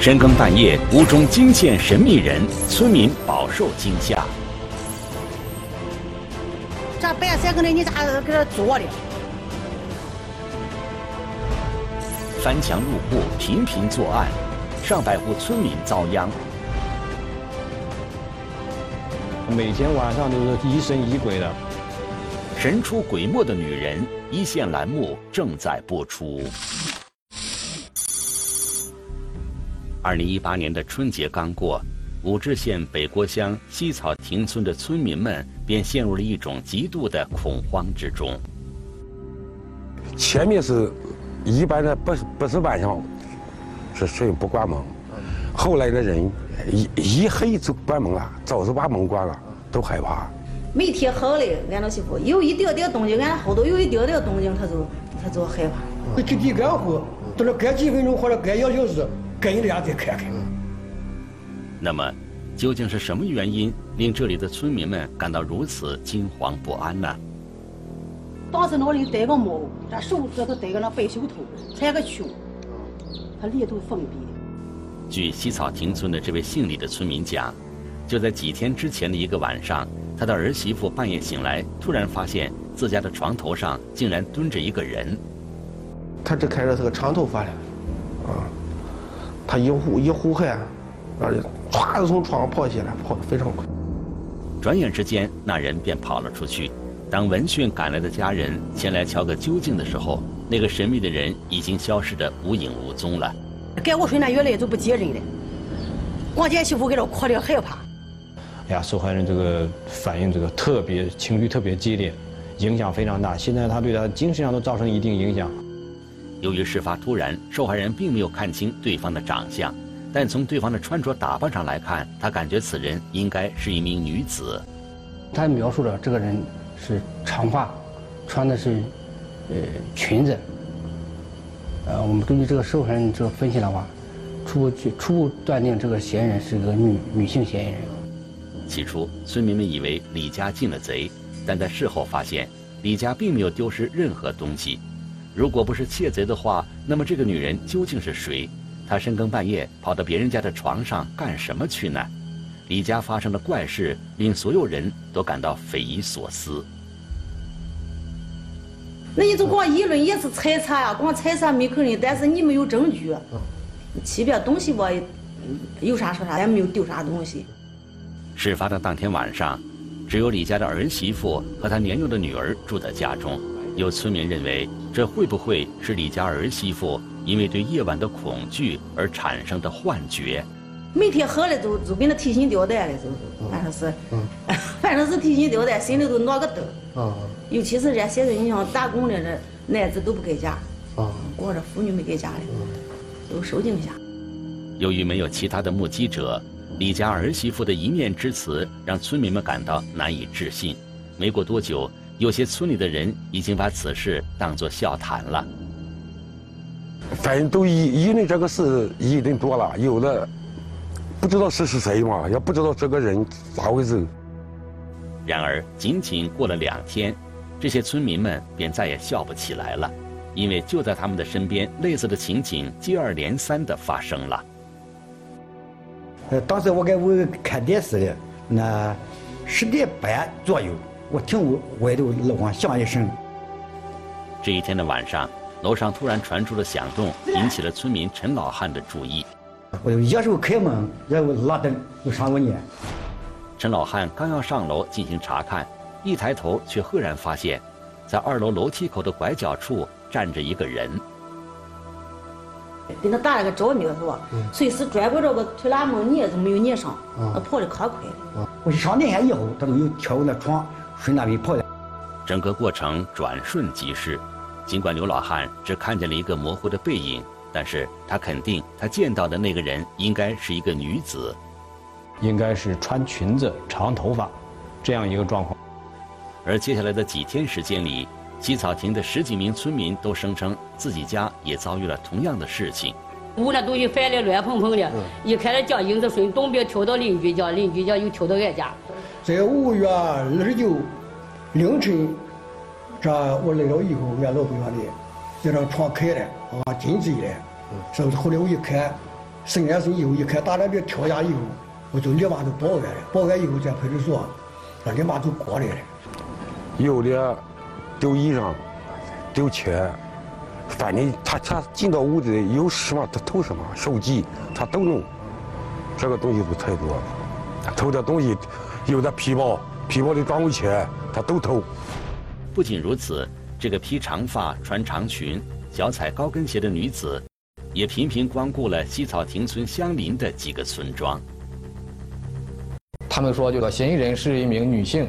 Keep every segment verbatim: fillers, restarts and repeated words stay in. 深更半夜，屋中惊现神秘人，村民饱受惊吓。这半山坑的，你咋搁这坐的？翻墙入户，频频作案，上百户村民遭殃。每天晚上都是疑神疑鬼的。 神出鬼没的女人，一线栏目正在播出。二零一八年的春节刚过，武陟县北郭乡西草亭村的村民们便陷入了一种极度的恐慌之中。前面是一般的不不是晚上是谁不关门，后来的人一一黑就关门了，早就把门关了，都害怕。 没贴好嘞，俺老媳妇有一点点动静，俺后头有一点点动静，她就她就害怕。我去地干活，到了干几分钟或者干一个小时，干一俩再看看。那么，究竟是什么原因令这里的村民们感到如此惊惶不安呢？当时脑里戴个帽，这手这都戴个那白袖头，穿个裙，他脸都封闭。据西草亭村的这位姓李的村民讲，就在几天之前的一个晚上。 他的儿媳妇半夜醒来，突然发现自家的床头上竟然蹲着一个人。他只看着是个长头发的，啊，他一呼一呼喊，啊，唰就从床上跑起来，跑得非常快。转眼之间，那人便跑了出去。当闻讯赶来的家人前来瞧个究竟的时候，那个神秘的人已经消失得无影无踪了。该我说那原来就不接人了，光见媳妇给这哭得害怕。 呀，受害人这个反应这个特别情绪特别激烈，影响非常大。现在他对他精神上都造成一定影响。由于事发突然，受害人并没有看清对方的长相，但从对方的穿着打扮上来看，他感觉此人应该是一名女子。他描述了这个人是长发，穿的是呃裙子。呃，我们根据这个受害人这个分析的话，初步初步断定这个嫌疑人是个女女性嫌疑人。 起初，村民们以为李家进了贼，但在事后发现，李家并没有丢失任何东西。如果不是窃贼的话，那么这个女人究竟是谁？她深更半夜跑到别人家的床上干什么去呢？李家发生的怪事令所有人都感到匪夷所思。那你就光议论也是猜测呀，光猜测没可能，但是你没有证据。欺骗东西吧，有啥说啥，也没有丢啥东西。 事发的当天晚上，只有李家的儿媳妇和她年幼的女儿住在家中。有村民认为，这会不会是李家儿媳妇因为对夜晚的恐惧而产生的幻觉？每天喝了就就跟那提心吊胆的，就反正是，反正是提心吊胆，心里都挠个灯。啊，尤其是人现在你想打工的人，男子都不给家，啊，光着妇女没给家的，都受惊吓。由于没有其他的目击者。 李家儿媳妇的一面之词让村民们感到难以置信。没过多久，有些村里的人已经把此事当作笑谈了。反正都议论这个事议论多了，有的不知道谁是谁嘛，也不知道这个人咋回事。然而，仅仅过了两天，这些村民们便再也笑不起来了，因为就在他们的身边，类似的情景接二连三地发生了。 呃，当时我在屋看电视的，那十点半左右，我听外头楼上响一声。这一天的晚上，楼上突然传出了响动，引起了村民陈老汉的注意。我就一手开门，然后拉灯就上屋去。陈老汉刚要上楼进行查看，一抬头却赫然发现，在二楼楼梯口的拐角处站着一个人。 给他打了个照面是吧？随时转过这个推拉门捏都没有捏上，他跑得可快了。我上那天以后，他没有跳过那床，顺那边跑的。整个过程转瞬即逝，尽管刘老汉只看见了一个模糊的背影，但是他肯定他见到的那个人应该是一个女子，应该是穿裙子、长头发这样一个状况。而接下来的几天时间里。 西草亭的十几名村民都声称自己家也遭遇了同样的事情。屋那东西翻得乱蓬蓬的，一开始将影子顺东边跳到邻居家，邻居家又跳到俺家。在五月二十九凌晨，这我来了以后，俺老不愿意，就让床开了啊，进贼了。是后来我一看，生完手以后一看大量的跳崖以后，我就立马就报案了。报案以后在派出所，俺立马就过来了。有的丢衣裳，丢钱，反正他他进到屋子里有什么他偷什么，手机他都弄，这个东西都太多了。偷的东西，有的皮包，皮包里装有钱，他都偷。不仅如此，这个披长发、穿长裙、脚踩高跟鞋的女子，也频频光顾了西草亭村相邻的几个村庄。他们说，这个嫌疑人是一名女性，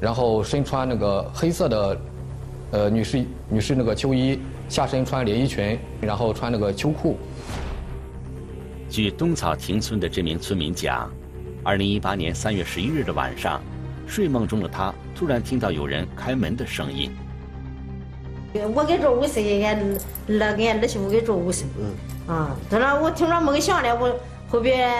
然后身穿那个黑色的，呃，女士女士那个秋衣，下身穿连衣裙，然后穿那个秋裤。据东草亭村的这名村民讲，二零一八年三月十一日的晚上，睡梦中的他突然听到有人开门的声音。我跟着屋去，俺那俺那媳妇跟着屋去。嗯。啊，当然我听着梦想了，我后边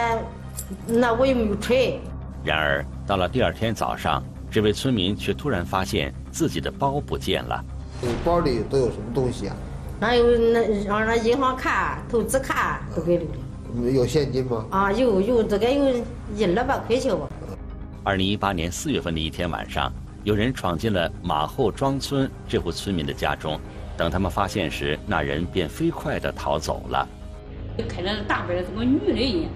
那我也没有吹。然而到了第二天早上，这位村民却突然发现自己的包不见了。你包里都有什么东西啊？那有那让那银行卡、投资卡都给留了。有现金吗？啊，有有，这个有一两百块钱吧。二零一八年四月份的一天晚上，有人闯进了马后庄村这户村民的家中，等他们发现时，那人便飞快地逃走了。开那大门怎么女的一样？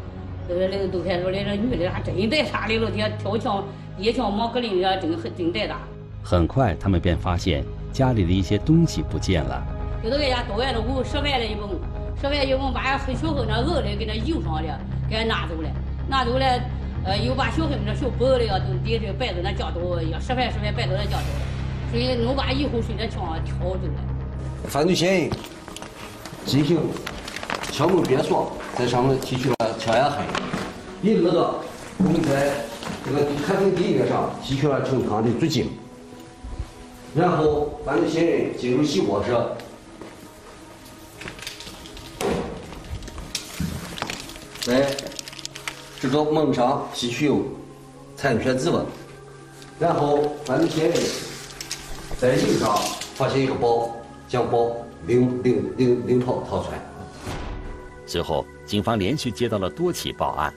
呃，那个都看出来那女的还真带啥的了，底下跳墙，也跳毛格林呀，真真带啥。很快，他们便发现家里的一些东西不见了。有的给家到外头屋室外了一蹦，室外一蹦把俺小孩那饿的给那游上了，给俺拿走了，拿走了。呃，又把小孩那小包的呀，都提着摆到那家头，要十块十块摆到那家头，所以我把以后睡那墙跳出来。犯罪嫌疑人进行敲门别锁，在上面提取了敲牙痕，因此呢，我们在这个开封地面上提取了陈康的足迹，然后犯罪嫌疑人进入洗锅室。来。这个梦上吸取有残缺指纹，然后犯罪嫌疑人在衣上发现一个包，将包领领领领跑逃窜。随后，警方连续接到了多起报案。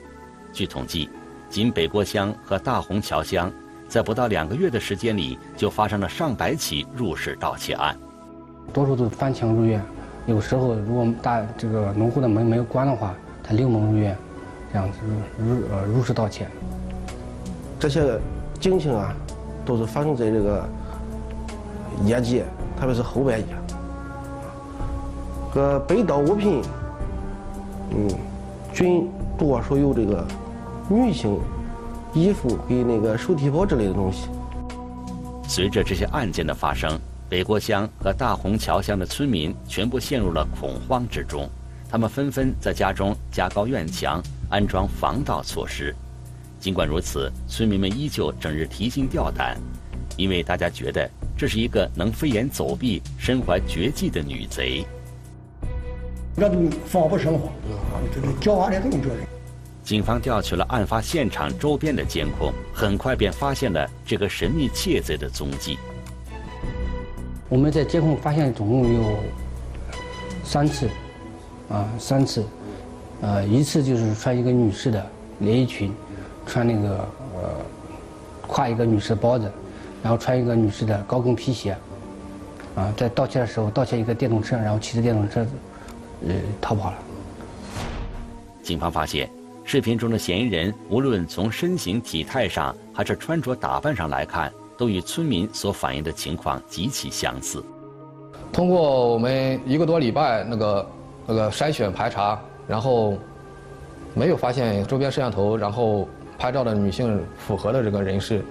据统计，仅北郭乡和大洪桥乡，在不到两个月的时间里，就发生了上百起入室盗窃案。多数都是翻墙入院，有时候如果大这个农户的门没有关的话，他溜门入院。这样子入呃入室盗窃，这些情形啊，都是发生在这个夜间，特别是后半夜。个被盗物品，嗯，均多数有这个女性衣服跟那个手提包之类的东西。随着这些案件的发生，北郭乡和大洪桥乡的村民全部陷入了恐慌之中，他们纷纷在家中加高院墙。安装防盗措施，尽管如此，村民们依旧整日提心吊胆，因为大家觉得这是一个能飞檐走壁、身怀绝技的女贼。我都防不胜防，这个狡猾的很，这人。警方调取了案发现场周边的监控，很快便发现了这个神秘窃贼的踪迹。我们在监控发现总共有三次，啊，三次。呃，一次就是穿一个女士的连衣裙，穿那个呃，挎一个女士的包子，然后穿一个女士的高跟皮鞋，啊，在盗窃的时候盗窃一个电动车，然后骑着电动车，呃，逃跑了。警方发现，视频中的嫌疑人无论从身形体态上还是穿着打扮上来看，都与村民所反映的情况极其相似。通过我们一个多礼拜那个那个筛选排查。然后没有发现周边摄像头，然后拍照的女性符合了这个人士。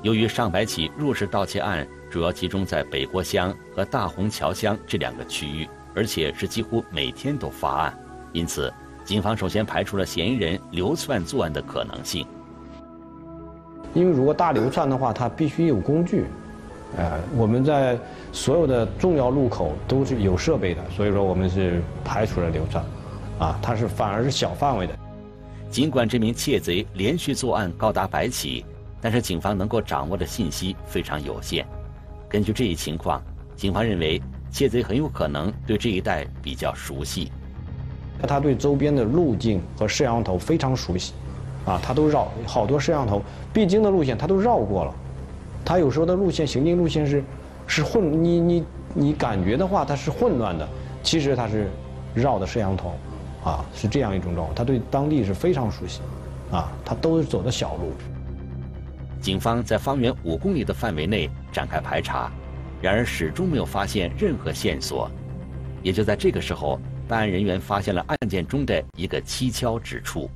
由于上百起入室盗窃案主要集中在北郭乡和大洪桥乡这两个区域，而且是几乎每天都发案，因此警方首先排除了嫌疑人流窜作案的可能性。因为如果大流窜的话，他必须有工具。呃，我们在所有的重要路口都是有设备的，所以说我们是排除了流窜，啊，它是反而是小范围的。尽管这名窃贼连续作案高达百起，但是警方能够掌握的信息非常有限。根据这一情况，警方认为窃贼很有可能对这一带比较熟悉。那他对周边的路径和摄像头非常熟悉，啊，他都绕好多摄像头必经的路线他都绕过了，他有时候的路线行进路线是是混，你你你感觉的话它是混乱的，其实它是绕的摄像头，啊，是这样一种状况，他对当地是非常熟悉，啊，他都是走的小路。警方在方圆五公里的范围内展开排查，然而始终没有发现任何线索。也就在这个时候，办案人员发现了案件中的一个蹊跷之处。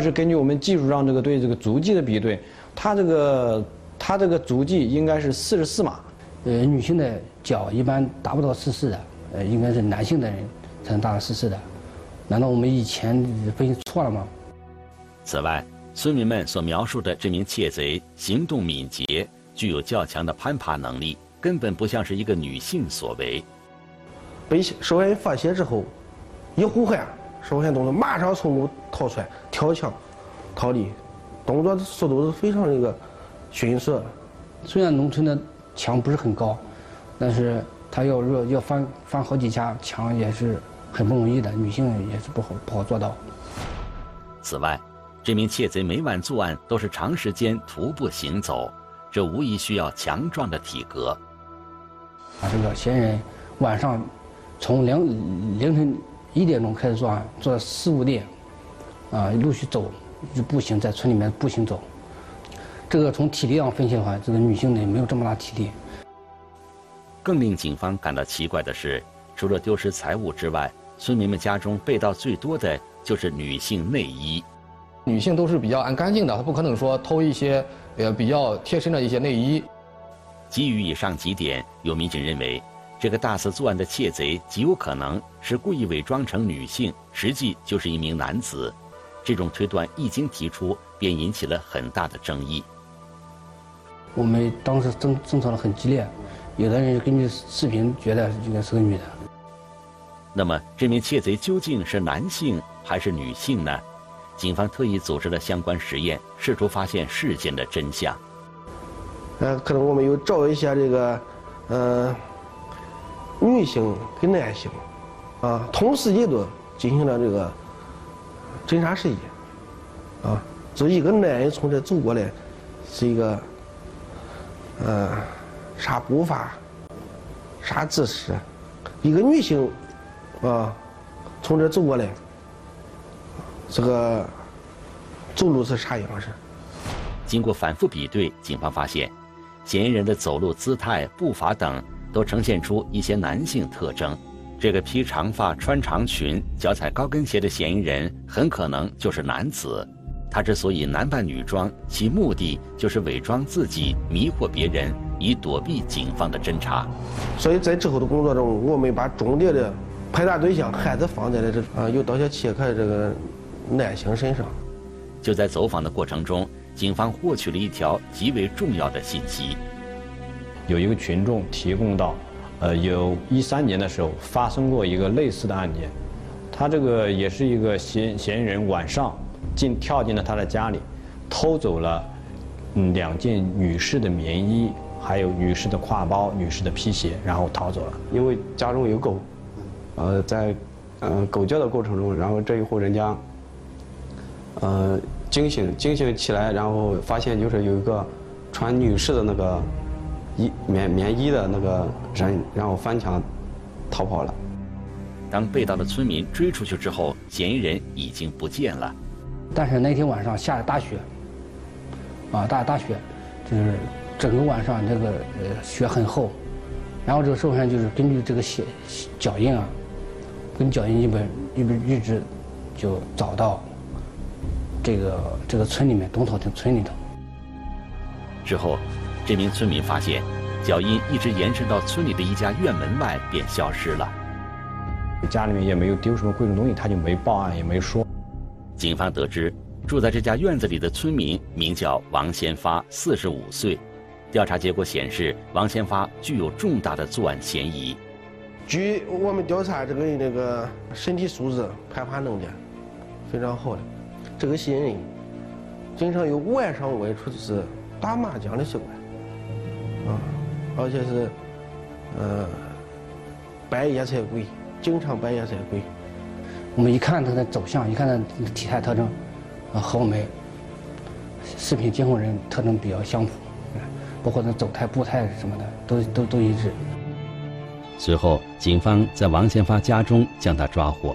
是根据我们技术上这个对这个足迹的比对，它这个它这个足迹应该是四十四码。呃，女性的脚一般达不到四四的，呃，应该是男性的人才能达到四四的。难道我们以前分析错了吗？此外，村民们所描述的这名窃贼行动敏捷，具有较强的攀爬能力，根本不像是一个女性所为。被受害人发现之后，一呼喊，受害动作马上从屋逃窜、跳墙、逃离，动作速度是非常那个迅速。虽然农村的墙不是很高，但是他要若要翻翻好几下墙也是很不容易的，女性也是不好不好做到。此外，这名窃贼每晚作案都是长时间徒步行走，这无疑需要强壮的体格。啊，这个嫌疑人晚上从两凌晨一点钟开始作案，做到四五点，啊，陆续走，就步行在村里面步行走。这个从体力上分析的话，这个女性呢没有这么大体力。更令警方感到奇怪的是，除了丢失财物之外，村民们家中被盗最多的就是女性内衣。女性都是比较爱干净的，她不可能说偷一些呃比较贴身的一些内衣。基于以上几点，有民警认为，这个大肆作案的窃贼极有可能是故意伪装成女性，实际就是一名男子。这种推断一经提出，便引起了很大的争议。我们当时争争吵得很激烈，有的人根据视频觉得应该是个女的。那么，这名窃贼究竟是男性还是女性呢？警方特意组织了相关实验，试图发现事件的真相。呃，可能我们有找一下这个，呃，女性跟男性，啊，同时一度进行了这个侦查事宜，啊，这一个男人从这走过来，是一个，呃，啥步伐，啥姿势，一个女性，啊，从这走过来。这个走路是啥样式？经过反复比对，警方发现，嫌疑人的走路姿态、步伐等都呈现出一些男性特征。这个披长发、穿长裙、脚踩高跟鞋的嫌疑人很可能就是男子。他之所以男扮女装，其目的就是伪装自己，迷惑别人，以躲避警方的侦查。所以在之后的工作中，我们把重点的排查对象还是放在了这啊有盗窃企业客这个男性身上。就在走访的过程中，警方获取了一条极为重要的信息。有一个群众提供到，呃，有一三年的时候发生过一个类似的案件，他这个也是一个嫌嫌疑人晚上进跳进了他的家里，偷走了嗯两件女士的棉衣，还有女士的挎包、女士的皮鞋，然后逃走了。因为家中有狗，呃，在呃狗叫的过程中，然后这一户人家。呃，惊醒惊醒起来，然后发现就是有一个穿女士的那个衣棉棉衣的那个人，然后翻墙逃跑了。当被盗的村民追出去之后，嫌疑人已经不见了。但是那天晚上下了大雪，啊，大大雪，就是整个晚上这个呃雪很厚，然后这个受害人就是根据这个鞋脚印啊，跟脚印一本一本一直就找到。这个这个村里面，东头的村里头。之后，这名村民发现，脚印一直延伸到村里的一家院门外，便消失了。家里面也没有丢什么贵重东西，他就没报案，也没说。警方得知，住在这家院子里的村民名叫王先发，四十五岁。调查结果显示，王先发具有重大的作案嫌疑。据我们调查，这个那个身体素质、攀爬能力非常好的。这个嫌疑人经常有晚上外出是打麻将的习惯，啊，而且是呃半夜才归，经常半夜才归。我们一看它的走向，一看它的体态特征，啊，和我们视频监控人特征比较相符，包括它走态、步态什么的，都都都一致。随后，警方在王先发家中将他抓获。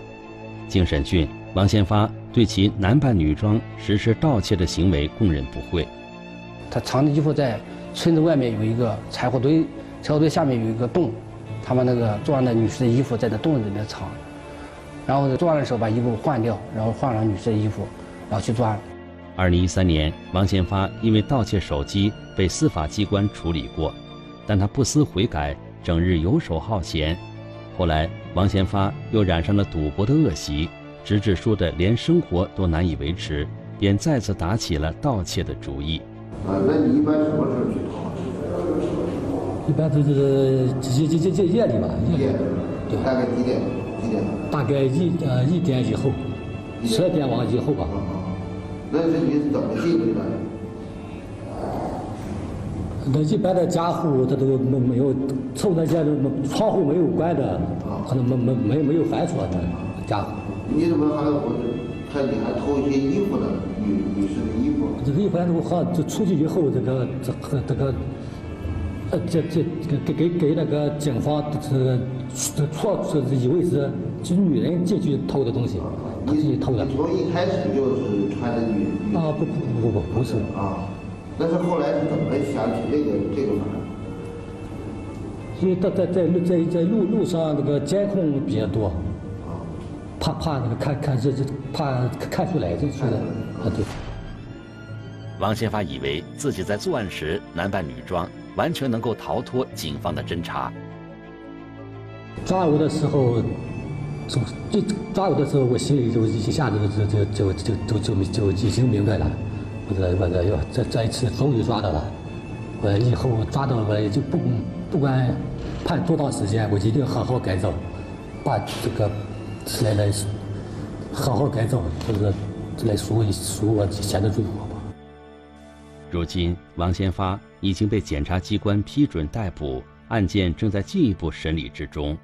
经审讯，王先发对其男扮女装实施盗窃的行为供认不讳。他藏的衣服在村子外面有一个柴火堆，柴火堆下面有一个洞，他把那个作案的女士的衣服在那洞里面藏。 然后作案的时候把衣服换掉，然后换上女士的衣服，然后去作案。二零一三年，王先发因为盗窃手机被司法机关处理过，但他不思悔改，整日游手好闲。后来，王先发又染上了赌博的恶习，直至输得连生活都难以维持，便再次打起了盗窃的主意。啊，那你一般什么时候去偷？一般都是这这这这夜里吧。夜里，对，大概几点？ 大概一呃一点以后，十二点往以后吧。那是你怎么进去的？那一般的家户他都没没有，凑那些窗户没有关的，可能没没没没有反锁的家户。你怎么还我看你还偷一些衣服呢？女女士的衣服。这个一般都好，就出去以后这个这个这个。 呃，这这给给给那个警方是错是以为是是女人进去偷的东西，他自己偷的。从一开始就是穿的女。啊不不不不不是啊，但是后来是怎么想起这个这个法？因为他在在在在路路上那个监控比较多，怕怕那个看看这这怕看出来这出来啊对。 王先发以为自己在作案时男扮女装，完全能够逃脱警方的侦查。抓我的时候，从最抓我的时候，我心里就一下就就就就就就 就, 就, 就已经明白了，我这我这要这这一次终于抓到了，我以后抓到了就不不管判多长时间，我一定好好改造，把这个来来好好改造，就是来赎赎我以前的罪过。 如今，王先发已经被检察机关批准逮捕，案件正在进一步审理之中。